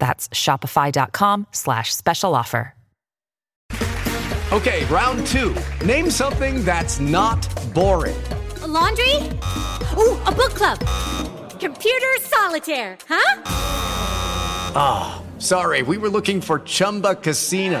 That's shopify.com/special offer. Okay, round two. Name something that's not boring. A laundry? Ooh, a book club. Computer solitaire, huh? Ah, oh, sorry, we were looking for Chumba Casino.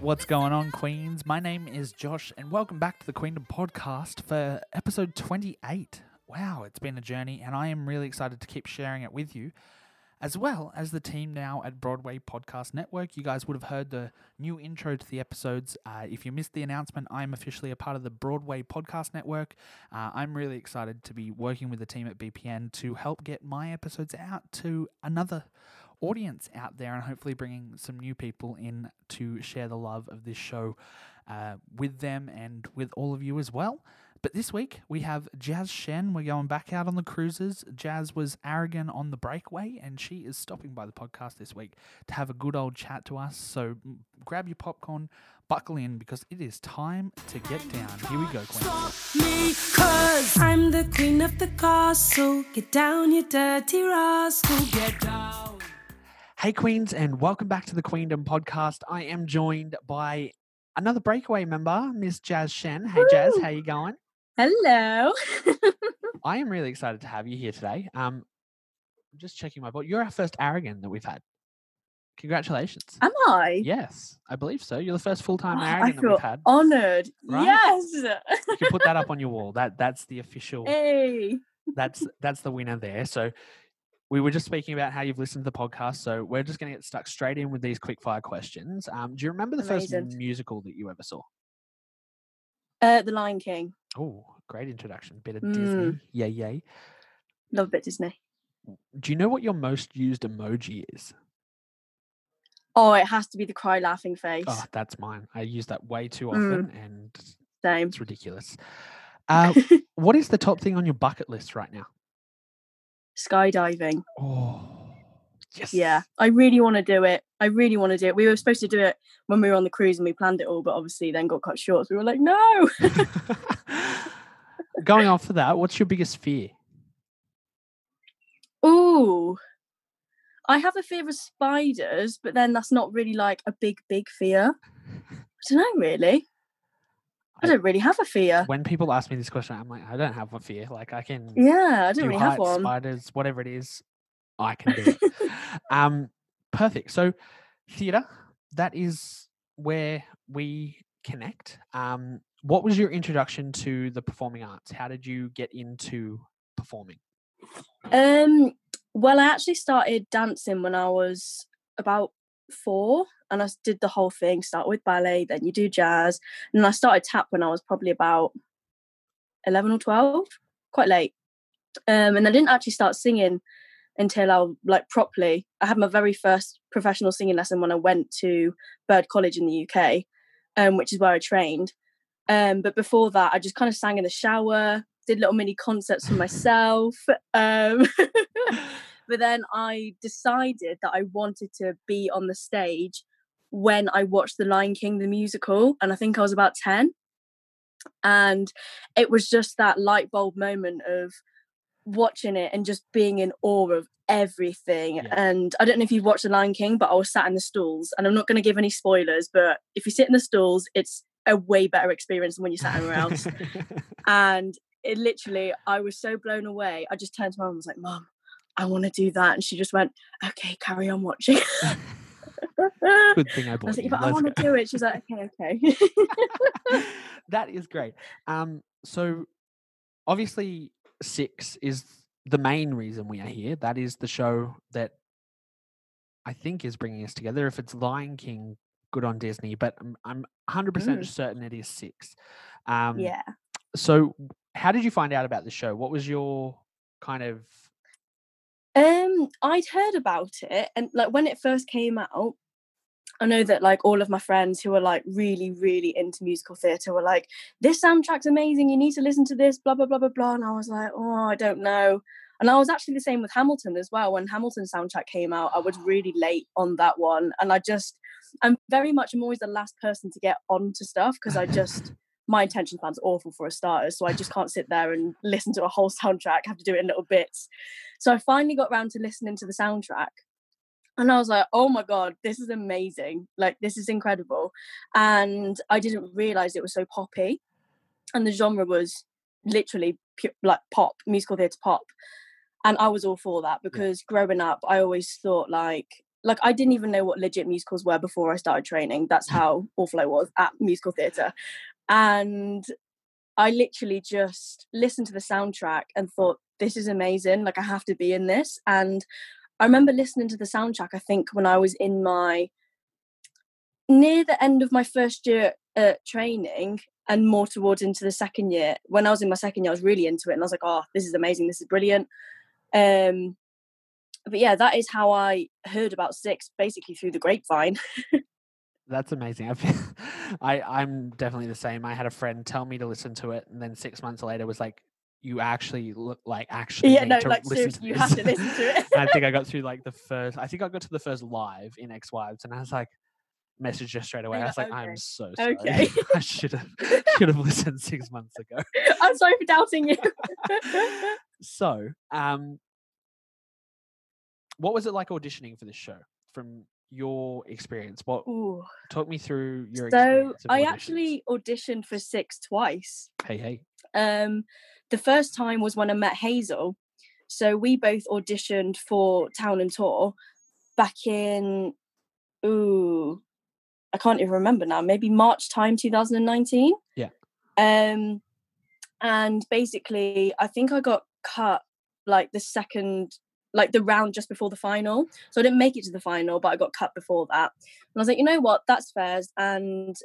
What's going on, Queens? My name is Josh, and welcome back to the Queendom Podcast for episode 28. Wow, it's been a journey, and I am really excited to keep sharing it with you, as well as the team now at Broadway Podcast Network. You guys would have heard the new intro to the episodes. If you missed the announcement, I'm officially a part of the Broadway Podcast Network. I'm really excited to be working with the team at BPN to help get my episodes out to another audience out there, and hopefully bringing some new people in to share the love of this show with them and with all of you as well. But this week, we have Jasmine Shen. We're going back out on the cruises. Jazz was Aragon on the Breakaway, and she is stopping by the podcast this week to have a good old chat to us. So grab your popcorn, buckle in, because it is time to get down. Here we go, Queen. I'm the queen of the castle. Get down, you dirty rascal. Get down. Hey, Queens, and welcome back to the Queendom Podcast. I am joined by another Breakaway member, Miss Jasmine Shen. Hey, Jazz, how you going? Hello. I am really excited to have you here today. I'm just checking my board. You're our first Aragon that we've had. Congratulations. Am I? Yes, I believe so. You're the first full-time Aragon that we've had. I feel honoured. Right? Yes. You can put that up on your wall. That's the official. Hey. That's the winner there. So we were just speaking about how you've listened to the podcast. So we're just going to get stuck straight in with these quick-fire questions. Do you remember the first musical that you ever saw? The Lion King. Oh, great introduction. Bit of Disney. Yay, yay. Love a bit Disney. Do you know what your most used emoji is? Oh, it has to be the cry laughing face. Oh, that's mine. I use that way too often and same. It's ridiculous. What is the top thing on your bucket list right now? Skydiving. Oh, yes. Yeah, I really want to do it. We were supposed to do it when we were on the cruise and we planned it all, but obviously then got cut short. So we were like, no. Going off of that, what's your biggest fear? Ooh, I have a fear of spiders, but then that's not really like a big fear. I don't know, really. I don't really have a fear. When people ask me this question, I'm like, I don't have a fear. Like I can. Yeah, I don't really have one. Spiders, whatever it is, I can do it. Perfect. So theatre, that is where we connect. What was your introduction to the performing arts? How did you get into performing? Well, I actually started dancing when I was about 4, and I did the whole thing. Start with ballet, then you do jazz, and I started tap when I was probably about 11 or 12, quite late. And I didn't actually start singing until properly. I had my very first professional singing lesson when I went to Bird College in the UK, which is where I trained. But before that, I just kind of sang in the shower, did little mini concerts for myself. But then I decided that I wanted to be on the stage when I watched The Lion King, the musical. And I think I was about 10. And it was just that light bulb moment of watching it and just being in awe of everything. Yeah. And I don't know if you've watched The Lion King, but I was sat in the stalls. And I'm not going to give any spoilers, but if you sit in the stalls, it's a way better experience than when you sat anywhere else. And it literally, I was so blown away. I just turned to my mum and was like, Mum, I want to do that. And she just went, okay, carry on watching. Good thing I bought. I was like, but I want to do it. She's like, okay. That is great. So obviously Six is the main reason we are here. That is the show that I think is bringing us together. If it's Lion King, good on Disney, but I'm 100% certain it is Six. Yeah. So how did you find out about the show? What was your kind of... I'd heard about it, and like when it first came out, I know that like all of my friends who are like really, really into musical theatre were like, this soundtrack's amazing, you need to listen to this, blah, blah, blah, blah, blah. And I was like, oh, I don't know. And I was actually the same with Hamilton as well. When Hamilton's soundtrack came out, I was really late on that one. And I'm always the last person to get onto stuff because my attention span's awful for a starter. So I just can't sit there and listen to a whole soundtrack. I have to do it in little bits. So I finally got around to listening to the soundtrack. And I was like, oh my God, this is amazing. Like, this is incredible. And I didn't realise it was so poppy. And the genre was literally like pop, musical theatre pop. And I was all for that because growing up, I always thought like I didn't even know what legit musicals were before I started training. That's how awful I was at musical theatre. And I literally just listened to the soundtrack and thought, this is amazing. Like, I have to be in this. And I remember listening to the soundtrack, I think, when I was in near the end of my first year training and more towards into the second year. When I was in my second year, I was really into it. And I was like, oh, this is amazing. This is brilliant. But yeah, that is how I heard about Six, basically through the grapevine. That's amazing. I'm definitely the same. I had a friend tell me to listen to it. And then 6 months later was like, you actually you have to listen to it. And I think I got through the first live in Ex-Wives, and I was like, messaged her straight away. I was like, okay. I'm so sorry. Okay. I should have listened 6 months ago. I'm sorry for doubting you. So, what was it like auditioning for this show from your experience? Talk me through your experience. So I actually auditioned for Six twice. Hey. The first time was when I met Hazel. So we both auditioned for Town and Tor back in, I can't even remember now, maybe March time 2019. Yeah. And basically, I think I got cut the round just before the final. So I didn't make it to the final, but I got cut before that. And I was like, you know what, that's fair. And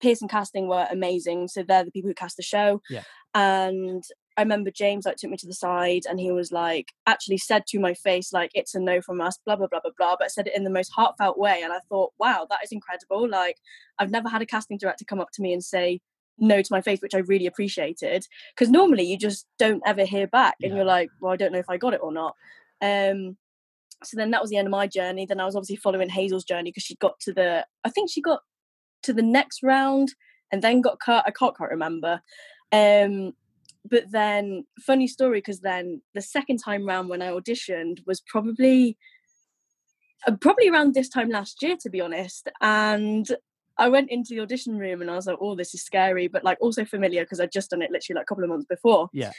Pearson Casting were amazing. So they're the people who cast the show. Yeah. And I remember James took me to the side and he was like, actually said to my face, like, it's a no from us, blah, blah, blah, blah, blah. But I said it in the most heartfelt way. And I thought, wow, that is incredible. Like, I've never had a casting director come up to me and say no to my face, which I really appreciated. Because normally you just don't ever hear back. And you're like, well, I don't know if I got it or not. So then that was the end of my journey. Then I was obviously following Hazel's journey because she got to the next round and then got cut. I can't remember. But then, funny story, because then the second time round when I auditioned was probably around this time last year, to be honest. And I went into the audition room and I was like, oh, this is scary, but like also familiar because I'd just done it literally like a couple of months before. Yeah.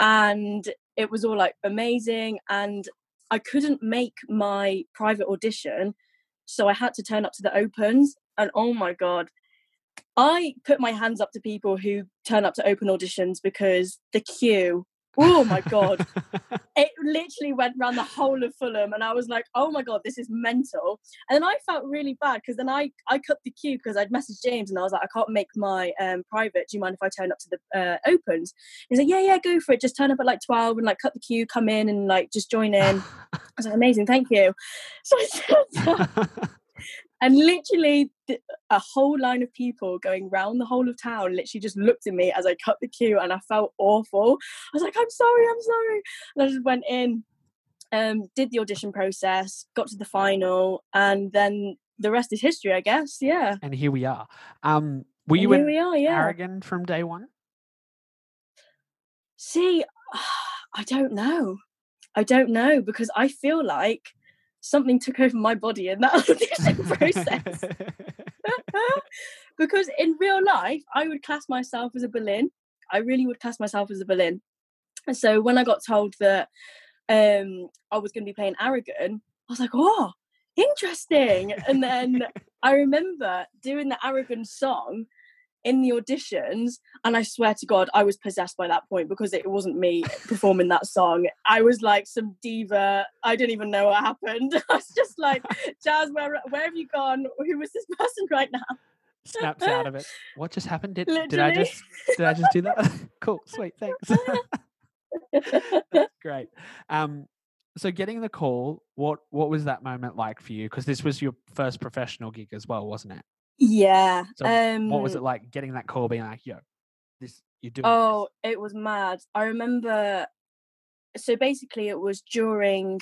And it was all like amazing. And I couldn't make my private audition. So I had to turn up to the opens. And oh my God, I put my hands up to people who turn up to open auditions because the queue, oh my God, it literally went around the whole of Fulham. And I was like, oh my God, this is mental. And then I felt really bad because then I cut the queue because I'd messaged James and I was like, I can't make my private. Do you mind if I turn up to the opens? He's like, yeah, go for it. Just turn up at like 12 and like cut the queue, come in and like just join in. I was like, amazing, thank you. So I said, and literally a whole line of people going round the whole of town literally just looked at me as I cut the queue and I felt awful. I was like, I'm sorry. And I just went in, did the audition process, got to the final, and then the rest is history, I guess. Yeah. And here we are. Were you in Aragon from day one? See, I don't know because I feel like something took over my body in that audition process. Because in real life, I would class myself as a Berlin. I really would class myself as a Berlin. And so when I got told that I was going to be playing Aragon, I was like, oh, interesting. And then I remember doing the Aragon song in the auditions, and I swear to God, I was possessed by that point, because it wasn't me performing that song. I was like some diva. I didn't even know what happened. I was just like, Jazz, where have you gone? Who is this person right now? Snaps out of it. What just happened? Did I just do that? Cool, sweet, thanks. That's great. So getting the call, what was that moment like for you? Because this was your first professional gig as well, wasn't it? Yeah. So what was it like getting that call, being like, yo, you're doing this? It was mad. I remember, so basically it was during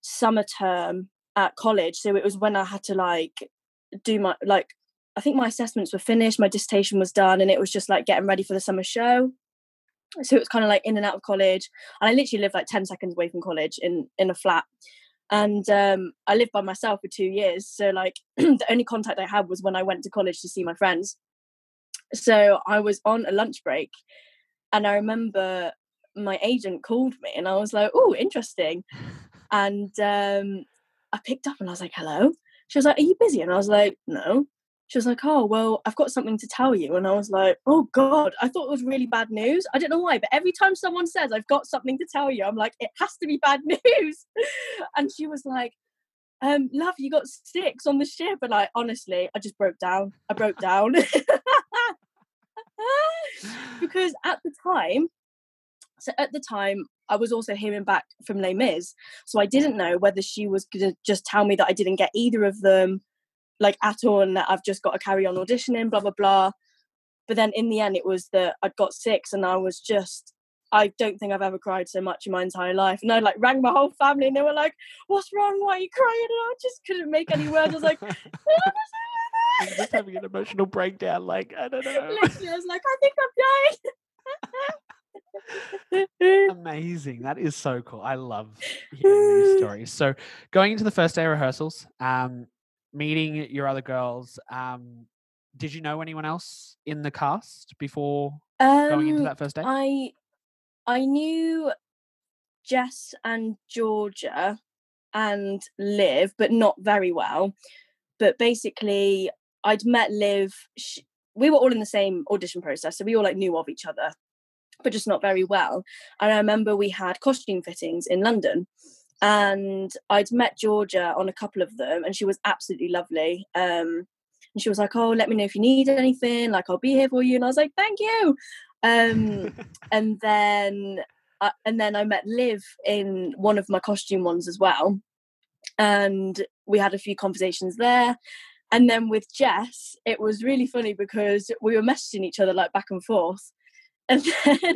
summer term at college. So it was when I had to I think my assessments were finished, my dissertation was done, and it was just like getting ready for the summer show. So it was kind of like in and out of college. And I literally lived like 10 seconds away from college in a flat. And I lived by myself for 2 years. So like the only contact I had was when I went to college to see my friends. So I was on a lunch break, and I remember my agent called me, and I was like, oh, interesting. And I picked up and I was like, hello. She was like, are you busy? And I was like, no. She was like, oh, well, I've got something to tell you. And I was like, oh, God, I thought it was really bad news. I don't know why, but every time someone says I've got something to tell you, I'm like, it has to be bad news. And she was like, love, you got six on the ship. And like, honestly, I just broke down. Because at the time, I was also hearing back from Les Mis. So I didn't know whether she was going to just tell me that I didn't get either of them, like at all, and that I've just got to carry on auditioning, blah, blah, blah. But then in the end, it was that I'd got six, and I was just, I don't think I've ever cried so much in my entire life. And I like rang my whole family, and they were like, what's wrong? Why are you crying? And I just couldn't make any words. I was like, I'm just having an emotional breakdown. Like, I don't know. Literally, I was like, I think I'm dying. Amazing. That is so cool. I love hearing these stories. So going into the first day of rehearsals, meeting your other girls, did you know anyone else in the cast before going into that first day? I knew Jess and Georgia and Liv, but not very well. But basically, I'd met Liv. We were all in the same audition process, so we all like knew of each other, but just not very well. And I remember we had costume fittings in London. And I'd met Georgia on a couple of them, and she was absolutely lovely. And she was like, oh, let me know if you need anything. Like, I'll be here for you. And I was like, thank you. And then I met Liv in one of my costume ones as well. And we had a few conversations there. And then with Jess, it was really funny because we were messaging each other like back and forth. And then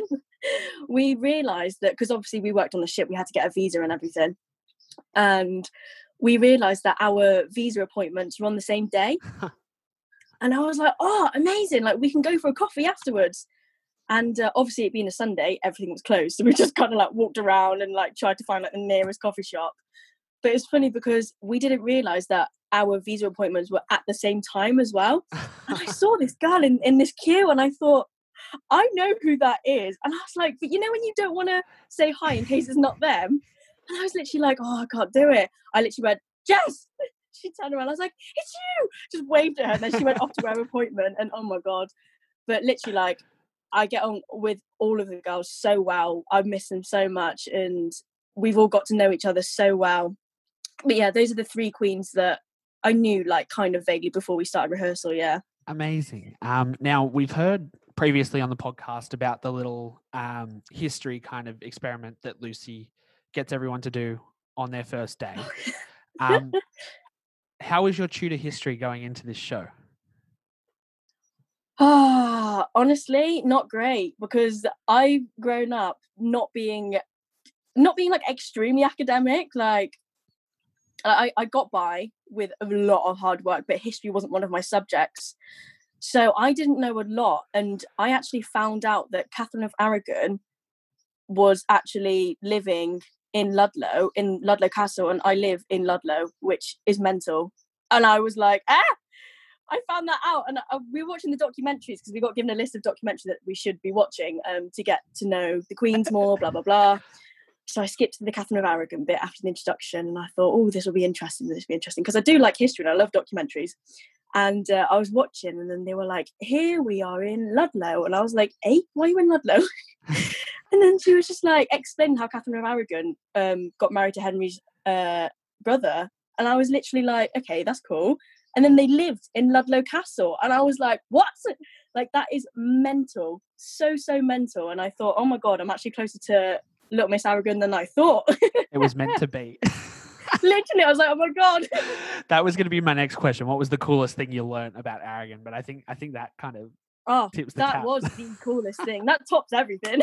we realised that, because obviously we worked on the ship, we had to get a visa and everything. And we realised that our visa appointments were on the same day. And I was like, oh, amazing. Like, we can go for a coffee afterwards. And obviously it being a Sunday, everything was closed. So we just kind of like walked around and like tried to find like the nearest coffee shop. But it's funny because we didn't realise that our visa appointments were at the same time as well. And I saw this girl in this queue, and I thought, I know who that is. And I was like, but you know when you don't want to say hi in case it's not them? And I was literally like, oh, I can't do it. I literally went, Jess! She turned around, I was like, it's you! Just waved at her, and then she went off to her appointment, and oh my God. But literally, like, I get on with all of the girls so well. I miss them so much, and we've all got to know each other so well. But yeah, those are the three queens that I knew, like, kind of vaguely before we started rehearsal, yeah. Amazing. Now, we've heard previously on the podcast about the little history kind of experiment that Lucy gets everyone to do on their first day. How is your tutor history going into this show? Honestly, not great, because I've grown up not being like extremely academic. Like I got by with a lot of hard work, but history wasn't one of my subjects. So I didn't know a lot, and I actually found out that Catherine of Aragon was actually living in Ludlow Castle, and I live in Ludlow, which is mental. And I was like, I found that out. And we were watching the documentaries because we got given a list of documentaries that we should be watching to get to know the Queens more, blah, blah, blah. So I skipped to the Catherine of Aragon bit after the introduction, and I thought, oh, this will be interesting, because I do like history and I love documentaries. And I was watching, and then they were like, here we are in Ludlow. And I was like, hey, why are you in Ludlow? And then she was just like, explaining how Catherine of Aragon got married to Henry's brother. And I was literally like, okay, that's cool. And then they lived in Ludlow Castle. And I was like, what? Like, that is mental. So mental. And I thought, oh my God, I'm actually closer to Little Miss Aragon than I thought. It was meant to be. Literally, I was like, oh my God. That was going to be my next question. What was the coolest thing you learned about Aragon? But I think that kind of tips the tap. Was the coolest thing. That tops everything.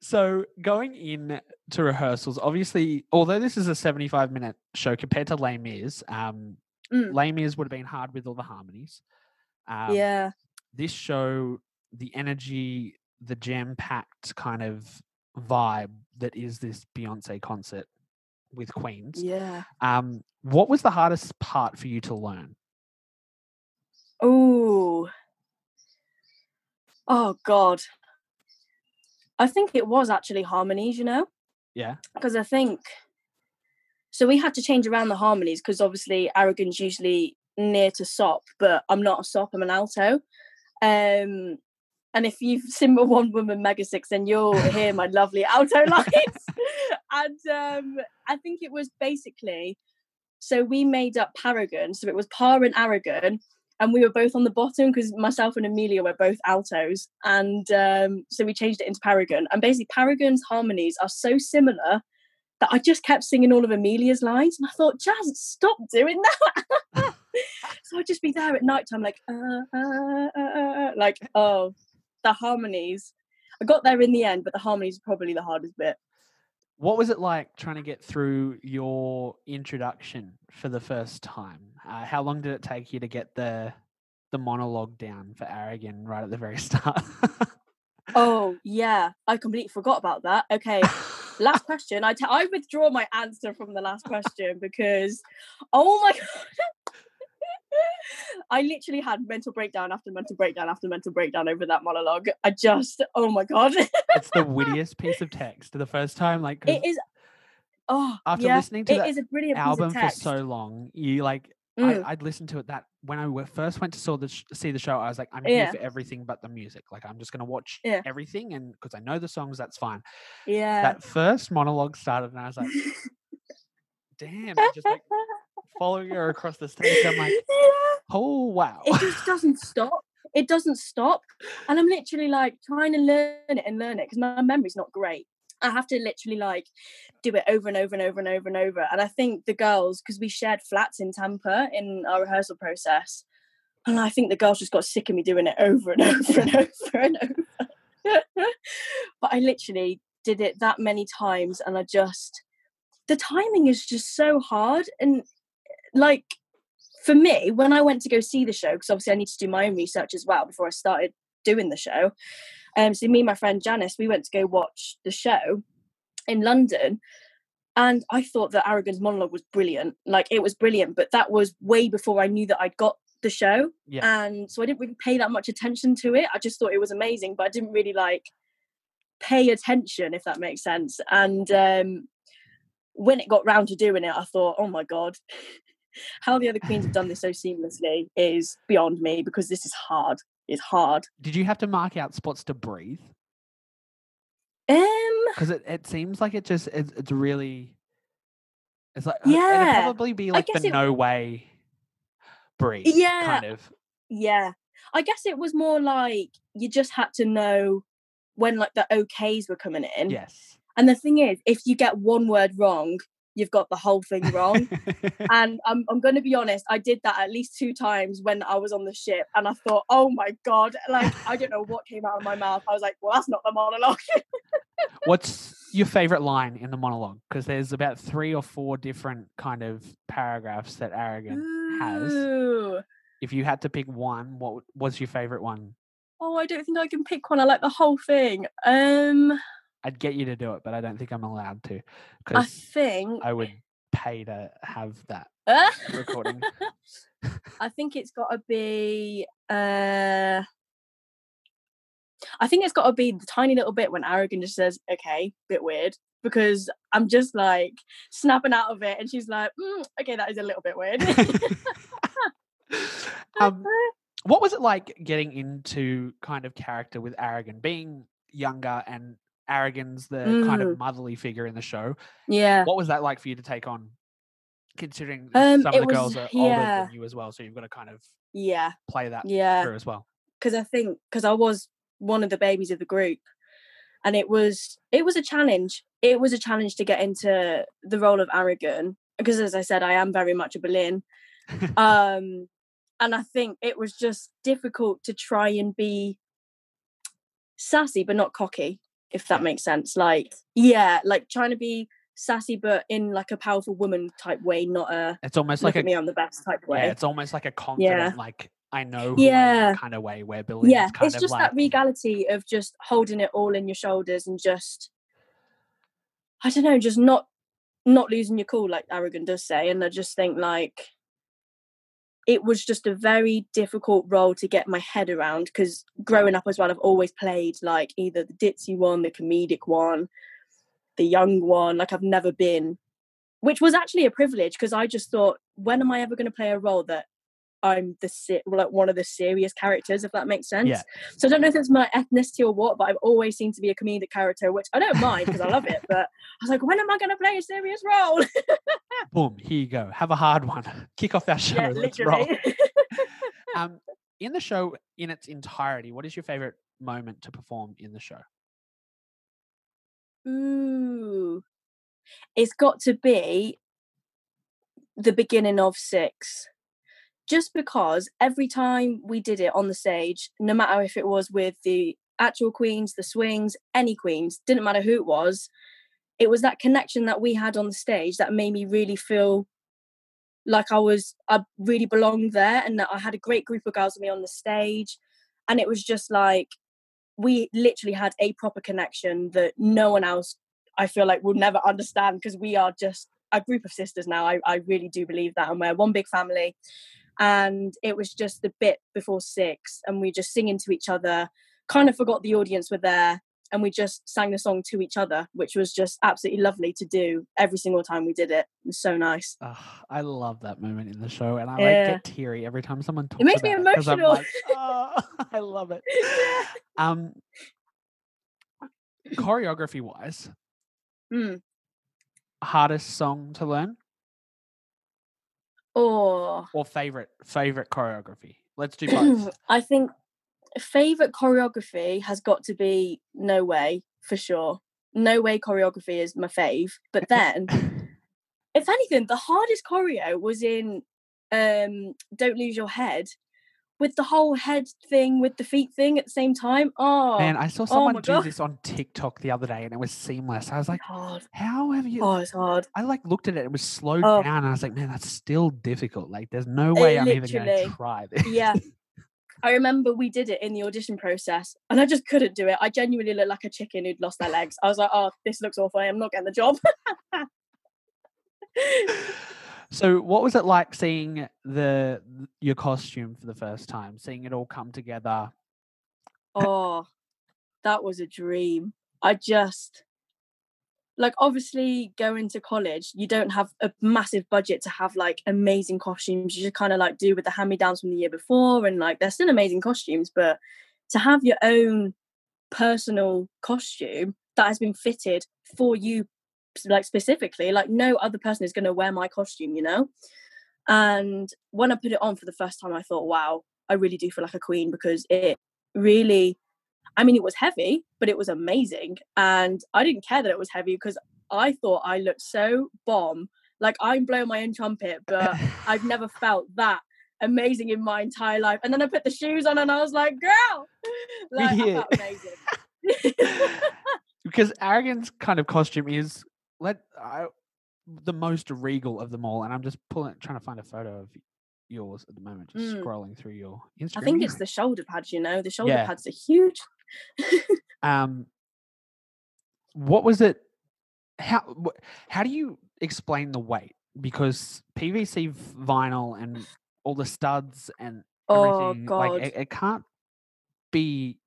So going in to rehearsals, obviously, although this is a 75-minute show compared to Les Mis, Les Mis would have been hard with all the harmonies. Yeah. This show, the energy, the jam-packed kind of vibe that is this Beyoncé concert with Queens. Yeah. What was the hardest part for you to learn? Oh God. I think it was actually harmonies, you know? Yeah. Because I think... So we had to change around the harmonies because obviously Aragon's usually near to sop, but I'm not a sop, I'm an alto. And if you've seen my One Woman Mega Six, then you'll hear my lovely alto lines. And I think it was basically, so we made up Paragon. So it was Par and Aragon. And we were both on the bottom because myself and Amelia were both altos. And so we changed it into Paragon. And basically Paragon's harmonies are so similar that I just kept singing all of Amelia's lines. And I thought, Jazz, stop doing that. So I'd just be there at night time, like, oh, the harmonies. I got there in the end, but the harmonies are probably the hardest bit. What was it like trying to get through your introduction for the first time? How long did it take you to get the monologue down for Aragon right at the very start? Oh, yeah. I completely forgot about that. Okay, last question. I withdraw my answer from the last question because, oh my God. I literally had mental breakdown over that monologue. I just, oh my God. It's the wittiest piece of text the first time. Like, it is. Oh, after listening to that album for so long, you like, I'd listened to it that when I first went to see the show, I was like, I'm here for everything but the music. Like, I'm just going to watch everything, and because I know the songs, that's fine. Yeah. That first monologue started and I was like, damn, just like following her across the stage. I'm like, oh wow, it just doesn't stop. And I'm literally like trying to learn it because my memory's not great. I have to literally like do it over and over. And I think the girls, because we shared flats in Tampa in our rehearsal process, and I think the girls just got sick of me doing it over and over. But I literally did it that many times, and I just, the timing is just so hard. And like, for me, when I went to go see the show, because obviously I need to do my own research as well before I started doing the show. So me and my friend Janice, we went to go watch the show in London, and I thought that Aragon's monologue was brilliant. Like, it was brilliant, but that was way before I knew that I'd got the show. Yeah. And so I didn't really pay that much attention to it. I just thought it was amazing, but I didn't really like pay attention, if that makes sense. And when it got round to doing it, I thought, oh my God, how the other queens have done this so seamlessly is beyond me, because this is hard. It's hard. Did you have to mark out spots to breathe? Because it seems like it just, it's really, it's like, yeah, it'd probably be like the no way breathe kind of. Yeah. I guess it was more like you just had to know when like the okays were coming in. Yes. And the thing is, if you get one word wrong, you've got the whole thing wrong. And I'm going to be honest, I did that at least 2 times when I was on the ship, and I thought, oh my God, like, I don't know what came out of my mouth. I was like, well, that's not the monologue. What's your favourite line in the monologue? Because there's about 3 or 4 different kind of paragraphs that Aragon has. If you had to pick one, what was your favourite one? Oh, I don't think I can pick one. I like the whole thing. I'd get you to do it, but I don't think I'm allowed to. I think I would pay to have that recording. I think it's got to be I think it's got to be the tiny little bit when Aragon just says, okay, bit weird, because I'm just like snapping out of it, and she's like, okay, that is a little bit weird. What was it like getting into kind of character with Aragon, being younger, and Aragon's the kind of motherly figure in the show? Yeah. What was that like for you to take on, considering some of the girls are older than you as well, so you've got to kind of play that through as well? Because I think, because I was one of the babies of the group, and it was a challenge. It was a challenge to get into the role of Aragon, because as I said, I am very much a Boleyn. And I think it was just difficult to try and be sassy but not cocky, if that makes sense. Like, yeah, like trying to be sassy but in like a powerful woman type way, not a it's almost like a me on the best type way. Yeah, it's almost like a confident, like I know who I am kind of way, where Billy is kind of like, it's just that regality of just holding it all in your shoulders and just, I don't know, just not losing your cool, like Aragon does say. And I just think like it was just a very difficult role to get my head around, because growing up as well, I've always played like either the ditzy one, the comedic one, the young one. Like I've never been, which was actually a privilege, because I just thought, when am I ever going to play a role that I'm like one of the serious characters, if that makes sense? Yeah. So I don't know if it's my ethnicity or what, but I've always seemed to be a comedic character, which I don't mind because I love it. But I was like, when am I going to play a serious role? Boom, here you go. Have a hard one. Kick off our show. Yeah, let's roll. In the show in its entirety, what is your favourite moment to perform in the show? Ooh, it's got to be the beginning of Six. Just because every time we did it on the stage, no matter if it was with the actual queens, the swings, any queens, didn't matter who it was that connection that we had on the stage that made me really feel like I really belonged there, and that I had a great group of girls with me on the stage. And it was just like, we literally had a proper connection that no one else, I feel like, will never understand, because we are just a group of sisters now. I really do believe that, and we're one big family. And it was just the bit before Six, and we just singing to each other, kind of forgot the audience were there, and we just sang the song to each other, which was just absolutely lovely to do every single time we did it. It was so nice. I love that moment in the show, and I like get teary every time someone talks about it. It makes me emotional. I'm like, I love it. Yeah. Choreography wise, hardest song to learn? Or favorite choreography? Let's do both. I think favorite choreography has got to be No Way, for sure. No Way choreography is my fave. But then, if anything, the hardest choreo was in Don't Lose Your Head, with the whole head thing, with the feet thing at the same time. Oh man, I saw someone do this on TikTok the other day, and it was seamless. I was like, how have you? Oh, it's hard. I like looked at it; it was slowed down, and I was like, man, that's still difficult. Like, there's no way I'm even going to try this. Yeah, I remember we did it in the audition process, and I just couldn't do it. I genuinely looked like a chicken who'd lost their legs. I was like, this looks awful. I'm not getting the job. So what was it like seeing your costume for the first time, seeing it all come together? Oh, that was a dream. I just, like, obviously going to college, you don't have a massive budget to have like amazing costumes. You just kind of like do with the hand-me-downs from the year before, and like they're still amazing costumes, but to have your own personal costume that has been fitted for you, like specifically, like no other person is going to wear my costume, you know. And when I put it on for the first time, I thought, wow, I really do feel like a queen, because it really, I mean, it was heavy, but it was amazing. And I didn't care that it was heavy, because I thought I looked so bomb. Like, I'm blowing my own trumpet, but I've never felt that amazing in my entire life. And then I put the shoes on, and I was like, girl, like, I felt amazing. Because Aragon's kind of costume is the most regal of them all, and I'm just trying to find a photo of yours at the moment, just scrolling through your Instagram. I think it's the shoulder pads, you know. The shoulder pads are huge. What was it? How do you explain the weight? Because PVC vinyl and all the studs and everything, it can't be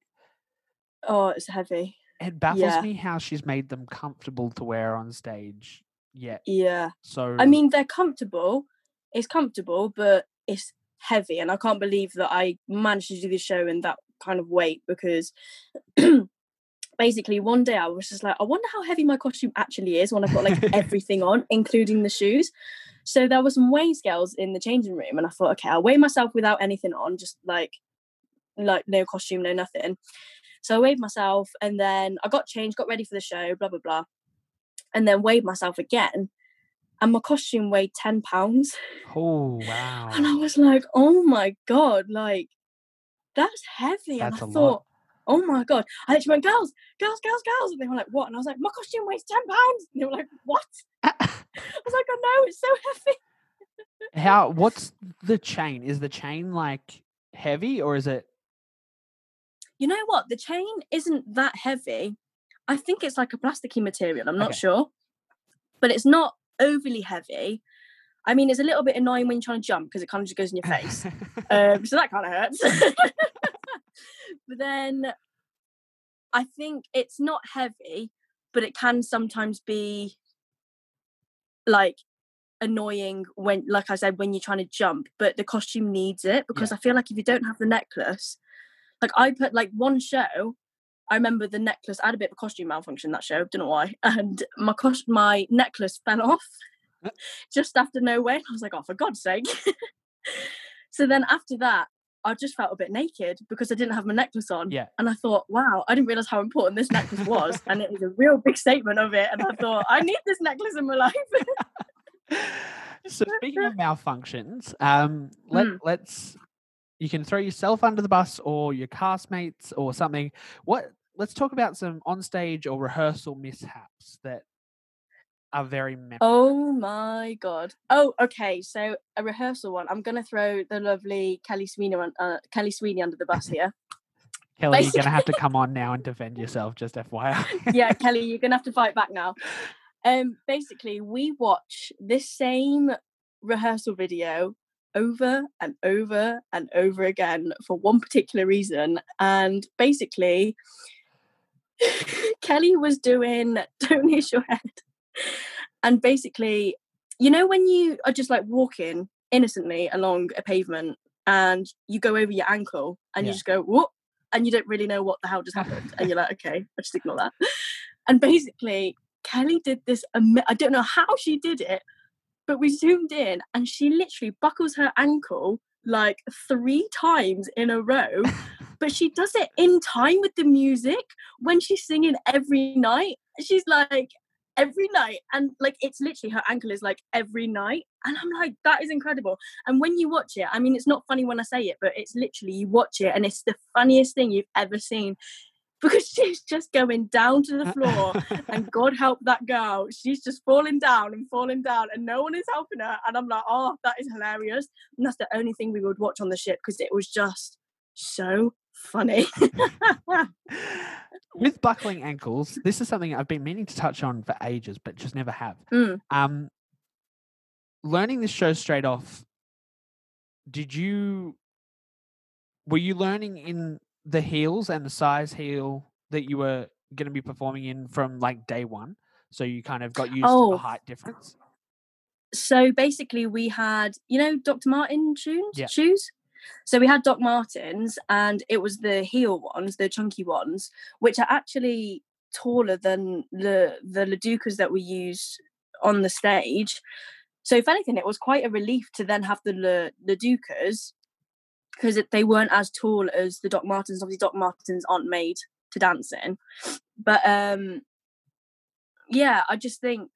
Oh, it's heavy. It baffles me how she's made them comfortable to wear on stage. Yeah. So I mean, they're comfortable. It's comfortable, but it's heavy, and I can't believe that I managed to do the show in that kind of weight, because basically one day I was just like, I wonder how heavy my costume actually is when I've got like everything on, including the shoes. So there were some weighing scales in the changing room, and I thought, okay, I'll weigh myself without anything on, just like no costume, no nothing. So I weighed myself, and then I got changed, got ready for the show, blah, blah, blah, and then weighed myself again. And my costume weighed 10 pounds. Oh, wow. And I was like, oh, my God, like, that's heavy. That's and I thought, lot. Oh, my God. I literally went, girls. And they were like, what? And I was like, my costume weighs 10 pounds. And they were like, what? I was like, oh, no, it's so heavy. How? What's the chain? Is the chain, like, heavy, or is it? You know what? The chain isn't that heavy. I think it's like a plasticky material. I'm not sure. But it's not overly heavy. I mean, it's a little bit annoying when you're trying to jump, because it kind of just goes in your face. So that kind of hurts. But then I think it's not heavy, but it can sometimes be like annoying when, like I said, when you're trying to jump, but the costume needs it, because I feel like if you don't have the necklace, like I put like one show, I remember the necklace, I had a bit of a costume malfunction that show, don't know why, and my necklace fell off just after no way. I was like, oh, for God's sake. So then after that, I just felt a bit naked because I didn't have my necklace on. Yeah. And I thought, wow, I didn't realise how important this necklace was. And it was a real big statement of it. And I thought, I need this necklace in my life. So speaking of malfunctions, let's... You can throw yourself under the bus or your castmates or something. Let's talk about some onstage or rehearsal mishaps that are very memorable. Oh, my God. Oh, okay. So a rehearsal one. I'm going to throw the lovely Kelly Sweeney under the bus here. Kelly, basically, you're going to have to come on now and defend yourself, just FYI. Yeah, Kelly, you're going to have to fight back now. Basically, we watch this same rehearsal video over and over and over again for one particular reason, and basically Kelly was doing "Don't Hit Your Head," and basically, you know, when you are just like walking innocently along a pavement and you go over your ankle and you just go whoop, and you don't really know what the hell just happened, and you're like, okay, I'll just ignore that. And basically Kelly did this, I don't know how she did it, but we zoomed in and she literally buckles her ankle like 3 times in a row. But she does it in time with the music when she's singing every night. She's like, every night. And like, it's literally, her ankle is like every night. And I'm like, that is incredible. And when you watch it, I mean, it's not funny when I say it, but it's literally, you watch it and it's the funniest thing you've ever seen. Because she's just going down to the floor, and God help that girl. She's just falling down, and no one is helping her. And I'm like, oh, that is hilarious. And that's the only thing we would watch on the ship, because it was just so funny. With buckling ankles, this is something I've been meaning to touch on for ages, but just never have. Learning this show straight off, were you learning in the heels and the size heel that you were going to be performing in from like day one? So you kind of got used to the height difference. So basically we had, you know, Dr. Martens shoes. So we had Doc Martens, and it was the heel ones, the chunky ones, which are actually taller than the Leducas that we use on the stage. So if anything, it was quite a relief to then have the Leducas, because they weren't as tall as the Doc Martens. Obviously, Doc Martens aren't made to dance in. But, I just think,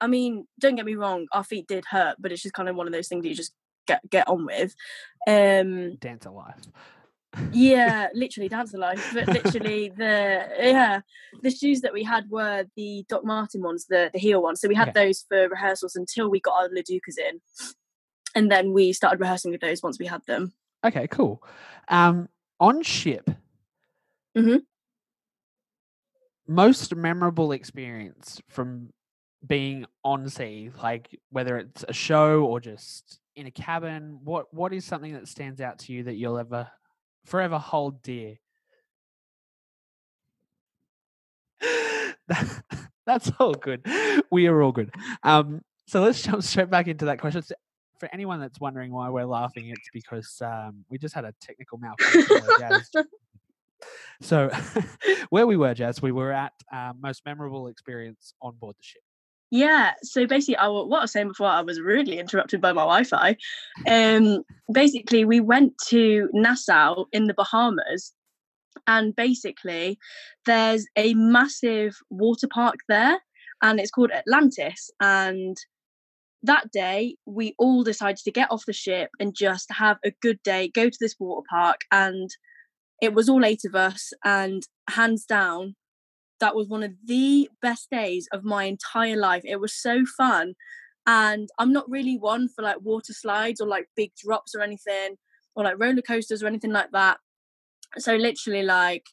I mean, don't get me wrong, our feet did hurt, but it's just kind of one of those things that you just get on with. Dance alive. Yeah, literally, dance alive. But literally, the shoes that we had were the Doc Marten ones, the heel ones. So we had those for rehearsals until we got our Leducas in. And then we started rehearsing with those once we had them. Okay, cool. On ship, most memorable experience from being on sea, like whether it's a show or just in a cabin, what is something that stands out to you that you'll forever hold dear? That's all good. We are all good. So let's jump straight back into that question. So for anyone that's wondering why we're laughing, it's because we just had a technical malfunction. So where we were, Jazz, we were at most memorable experience on board the ship. Yeah, so basically, what I was saying before, I was rudely interrupted by my Wi-Fi. Basically, we went to Nassau in the Bahamas, and basically, there's a massive water park there, and it's called Atlantis. And that day, we all decided to get off the ship and just have a good day, go to this water park, and it was all 8 of us, and hands down, that was one of the best days of my entire life. It was so fun. And I'm not really one for like water slides or like big drops or anything, or like roller coasters or anything like that. So literally, like,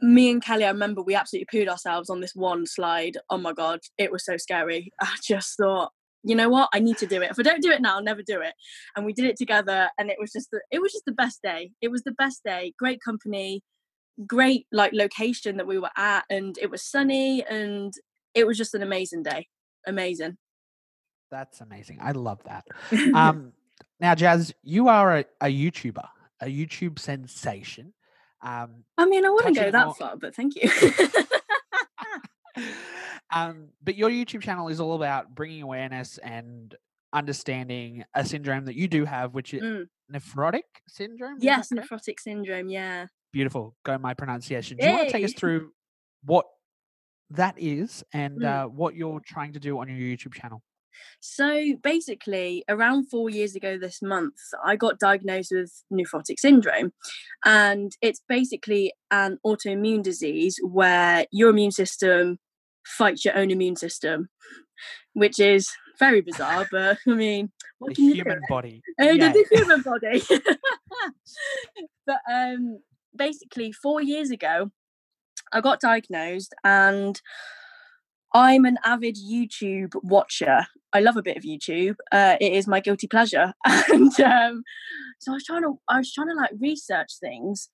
me and Kelly, I remember we absolutely pooed ourselves on this one slide. Oh my God, it was so scary. I just thought, you know what? I need to do it. If I don't do it now, I'll never do it. And we did it together, and it was just the best day. It was the best day. Great company, great like location that we were at, and it was sunny, and it was just an amazing day. Amazing. That's amazing. I love that. Now, Jazz, you are a YouTuber, a YouTube sensation. I mean, I wouldn't go that far, but thank you. But your YouTube channel is all about bringing awareness and understanding a syndrome that you do have, which is nephrotic syndrome? Yes, nephrotic syndrome, yeah. Beautiful. Go my pronunciation. Do you want to take us through what that is and what you're trying to do on your YouTube channel? So basically, around 4 years ago this month, I got diagnosed with nephrotic syndrome, and it's basically an autoimmune disease where your immune system fights your own immune system, which is very bizarre, but I mean, what can you do? The human body. The human body. But basically, 4 years ago, I got diagnosed, and I'm an avid YouTube watcher. I love a bit of YouTube. It is my guilty pleasure. And so I was trying to like research things,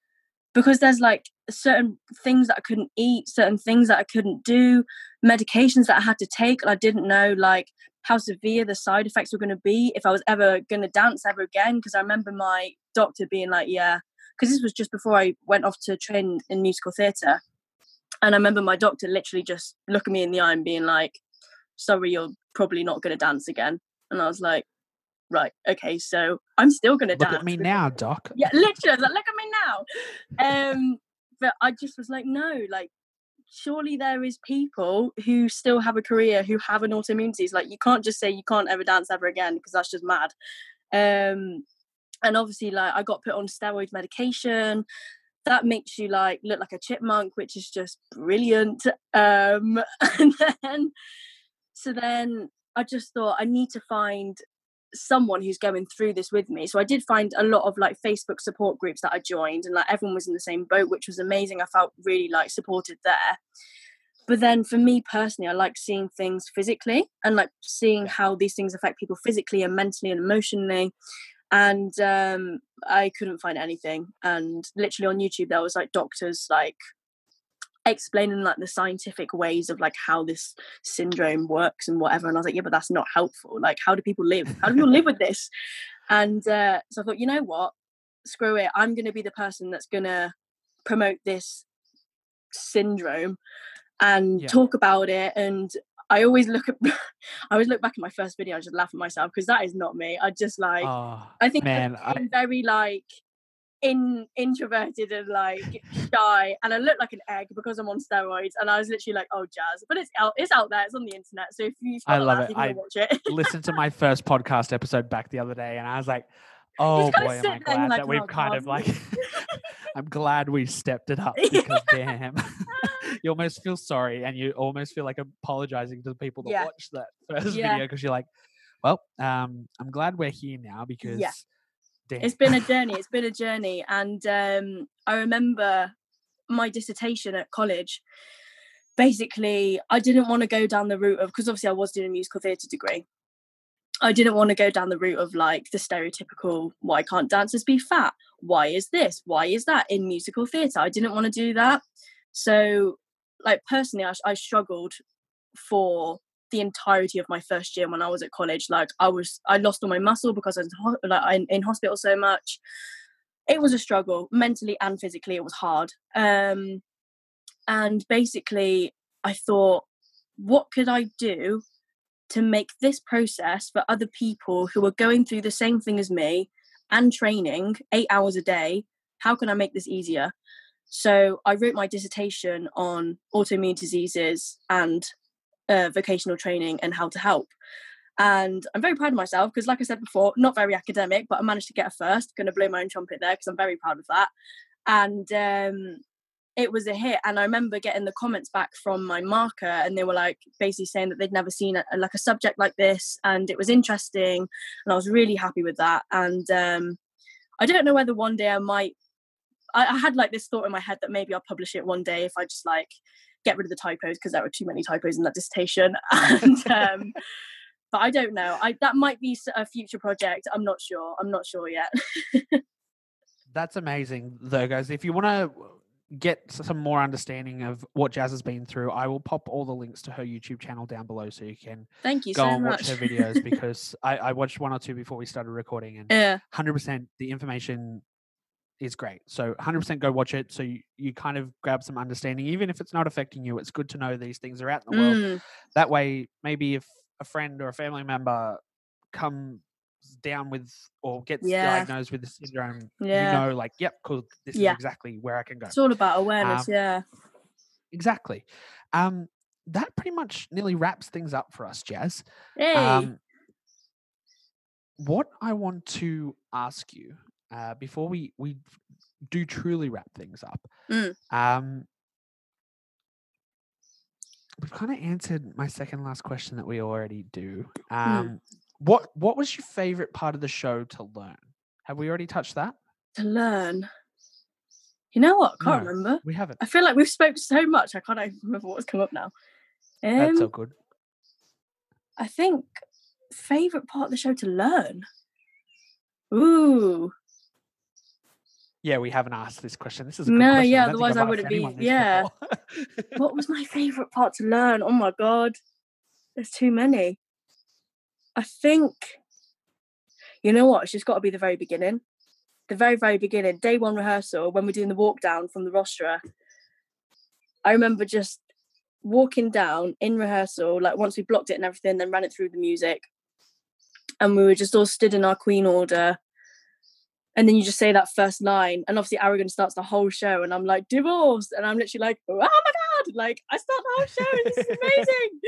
because there's like certain things that I couldn't eat, certain things that I couldn't do, medications that I had to take. I didn't know like how severe the side effects were going to be, if I was ever going to dance ever again. Because I remember my doctor being like, yeah, because this was just before I went off to train in musical theatre. And I remember my doctor literally just looking me in the eye and being like, sorry, you're probably not going to dance again. And I was like, right, okay, so I'm still going to dance. Look at me now, Doc. Yeah, literally, like, look at me now. But I just was like, no, like, surely there is people who still have a career, who have an autoimmune disease. Like, you can't just say you can't ever dance ever again, because that's just mad. And obviously, like, I got put on steroid medication. That makes you like look like a chipmunk, which is just brilliant. So then I just thought I need to find someone who's going through this with me. So I did find a lot of like Facebook support groups that I joined, and like everyone was in the same boat, which was amazing. I felt really like supported there. But then for me personally, I like seeing things physically, and like seeing how these things affect people physically and mentally and emotionally. And I couldn't find anything, and literally on YouTube there was like doctors like explaining like the scientific ways of like how this syndrome works and whatever, and I was like, yeah, but that's not helpful. Like, how do people live? How do people live with this? And so I thought, you know what, screw it, I'm gonna be the person that's gonna promote this syndrome and talk about it. And I always look back at my first video and just laugh at myself, because that is not me. I just like, I think I'm very like introverted and like shy, and I look like an egg because I'm on steroids. And I was literally like, oh, Jazz, but it's out there, it's on the internet. So if you watch it. Listened to my first podcast episode back the other day, and I was like, oh boy, am I glad that we've kind of like, I'm glad we stepped it up, because damn. You almost feel sorry, and you almost feel like apologizing to the people that watch that first video, because you're like, well, I'm glad we're here now, because damn. It's been a journey. And I remember my dissertation at college. Basically, I didn't want to go down the route of, because obviously I was doing a musical theatre degree. I didn't want to go down the route of like the stereotypical, why can't dancers be fat? Why is this? Why is that in musical theatre? I didn't want to do that. So like personally, I struggled for the entirety of my first year when I was at college. Like I lost all my muscle because I was in hospital so much. It was a struggle mentally and physically. It was hard. And basically I thought, what could I do to make this process for other people who are going through the same thing as me and training 8 hours a day? How can I make this easier? So I wrote my dissertation on autoimmune diseases and vocational training and how to help. And I'm very proud of myself because, like I said before, not very academic, but I managed to get a first. Going to blow my own trumpet there because I'm very proud of that. And it was a hit. And I remember getting the comments back from my marker, and they were like basically saying that they'd never seen a subject like this, and it was interesting. And I was really happy with that. And I don't know whether one day I had like this thought in my head that maybe I'll publish it one day if I just like get rid of the typos, because there were too many typos in that dissertation. And but I don't know. That might be a future project. I'm not sure yet. That's amazing, though, guys. If you want to get some more understanding of what Jazz has been through, I will pop all the links to her YouTube channel down below so you can watch her videos, because I watched one or two before we started recording, and 100% the information is great. So 100% go watch it so you kind of grab some understanding. Even if it's not affecting you, it's good to know these things are out in the world. That way, maybe if a friend or a family member comes down with or gets diagnosed with the syndrome, you know, like, yep, cool, this is exactly where I can go. It's all about awareness. Exactly. That pretty much nearly wraps things up for us, Jazz. Hey. What I want to ask you before we do truly wrap things up, we've kind of answered my second last question that we already do. What was your favorite part of the show to learn? Have we already touched that? To learn? You know what? I can't remember. We haven't. I feel like we've spoken so much. I can't even remember what's come up now. That's so good. I think favorite part of the show to learn. Ooh. Yeah, we haven't asked this question. This is a good question. Yeah, otherwise I wouldn't be. Yeah. What was my favorite part to learn? Oh my God. There's too many. I think, you know what, it's just got to be the very beginning. The very, very beginning. Day one rehearsal, when we're doing the walk down from the rostra, I remember just walking down in rehearsal, like once we blocked it and everything, then ran it through the music. And we were just all stood in our queen order. And then you just say that first line. And obviously Aragon starts the whole show. And I'm like, divorce. And I'm literally like, oh my God. Like, I start the whole show. This is amazing.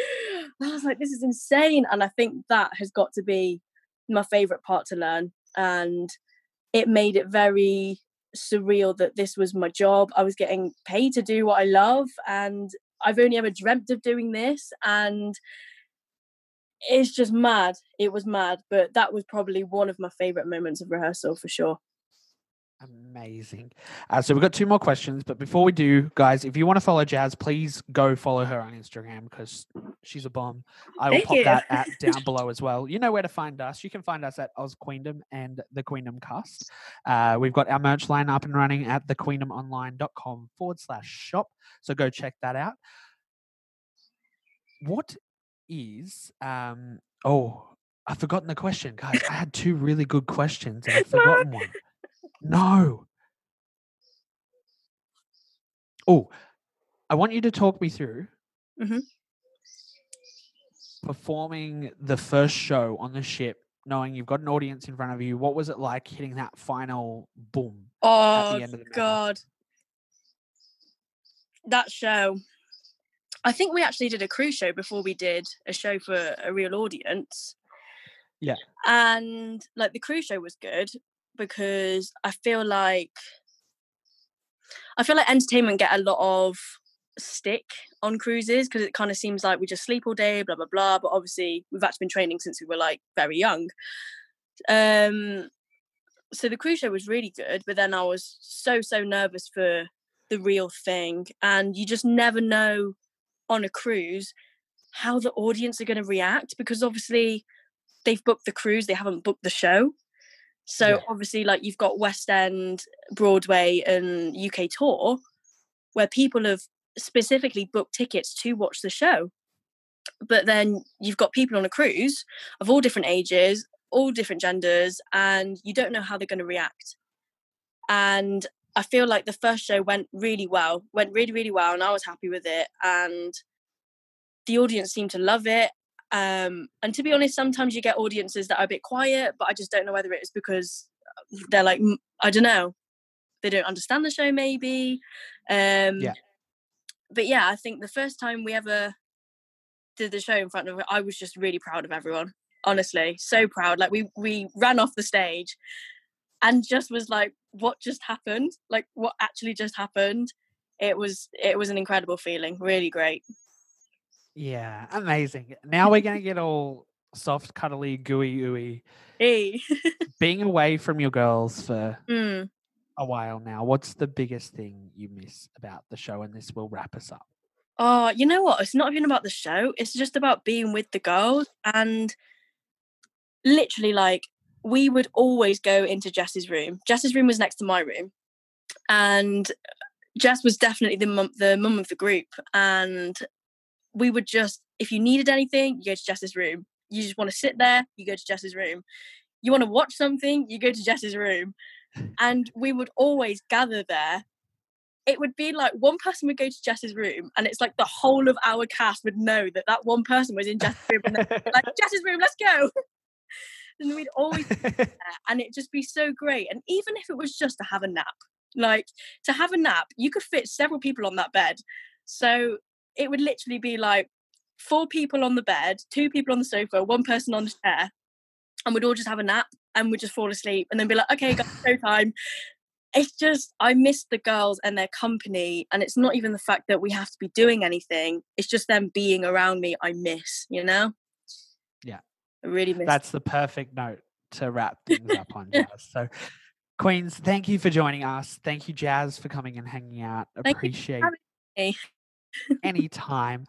I was like, this is insane. And I think that has got to be my favourite part to learn. And it made it very surreal that this was my job. I was getting paid to do what I love. And I've only ever dreamt of doing this. And it's just mad. It was mad, but that was probably one of my favorite moments of rehearsal for sure. Amazing. So we've got two more questions, but before we do, guys, if you want to follow Jazz, please go follow her on Instagram because she's a bomb. I will pop that at down below as well. You know where to find us. You can find us at Oz Queendom and the Queendom Cast. We've got our merch line up and running at thequeendomonline.com/shop. So go check that out. What is I've forgotten the question, guys. I had two really good questions and I've forgotten one. I want you to talk me through performing the first show on the ship, knowing you've got an audience in front of you. What was it like hitting that final boom at the end of the God match? That show, I think we actually did a cruise show before we did a show for a real audience. Yeah. And like the cruise show was good because I feel like entertainment get a lot of stick on cruises because it kind of seems like we just sleep all day, blah, blah, blah. But obviously we've actually been training since we were like very young. So the cruise show was really good, but then I was so, so nervous for the real thing. And you just never know on a cruise how the audience are going to react, because obviously they've booked the cruise, they haven't booked the show. So obviously, like, you've got West End, Broadway and UK tour where people have specifically book tickets to watch the show. But then you've got people on a cruise of all different ages, all different genders, and you don't know how they're going to react. And I feel like the first show went really, really well, and I was happy with it. And the audience seemed to love it. And to be honest, sometimes you get audiences that are a bit quiet, but I just don't know whether it's because they're like, I don't know, they don't understand the show maybe. But yeah, I think the first time we ever did the show in front of it, I was just really proud of everyone. Honestly, so proud. Like we ran off the stage and just was like, what just happened? Like what actually just happened? It was an incredible feeling. Really great. Yeah, amazing. Now we're going to get all soft, cuddly, gooey, ooey. Hey. Being away from your girls for a while now, what's the biggest thing you miss about the show? And this will wrap us up. Oh, you know what? It's not even about the show. It's just about being with the girls. And literally, like, we would always go into Jess's room. Jess's room was next to my room. And Jess was definitely the mum of the group. And we would just, if you needed anything, you go to Jess's room. You just want to sit there, you go to Jess's room. You want to watch something, you go to Jess's room. And we would always gather there. It would be like one person would go to Jess's room, and it's like the whole of our cast would know that one person was in Jess's room, and they'd be like, Jess's room, let's go. And we'd always be there, and it'd just be so great. And even if it was just to have a nap, you could fit several people on that bed. So it would literally be like 4 people on the bed, 2 people on the sofa, 1 person on the chair, and we'd all just have a nap and we'd just fall asleep and then be like, okay, guys, showtime. It's just, I miss the girls and their company. And it's not even the fact that we have to be doing anything. It's just them being around me. I miss, you know? Yeah. I really miss. That's the perfect note to wrap things up on, Jazz. So Queens, thank you for joining us. Thank you, Jazz, for coming and hanging out. Appreciate it. Anytime.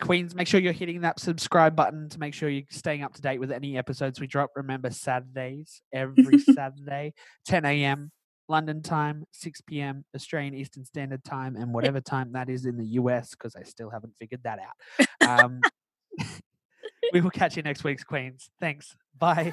Queens, make sure you're hitting that subscribe button to make sure you're staying up to date with any episodes we drop. Remember, Saturdays, every Saturday, 10 a.m. London time, 6 p.m. Australian Eastern Standard Time, and whatever time that is in the US, because I still haven't figured that out. We will catch you next week's Queens. Thanks. Bye.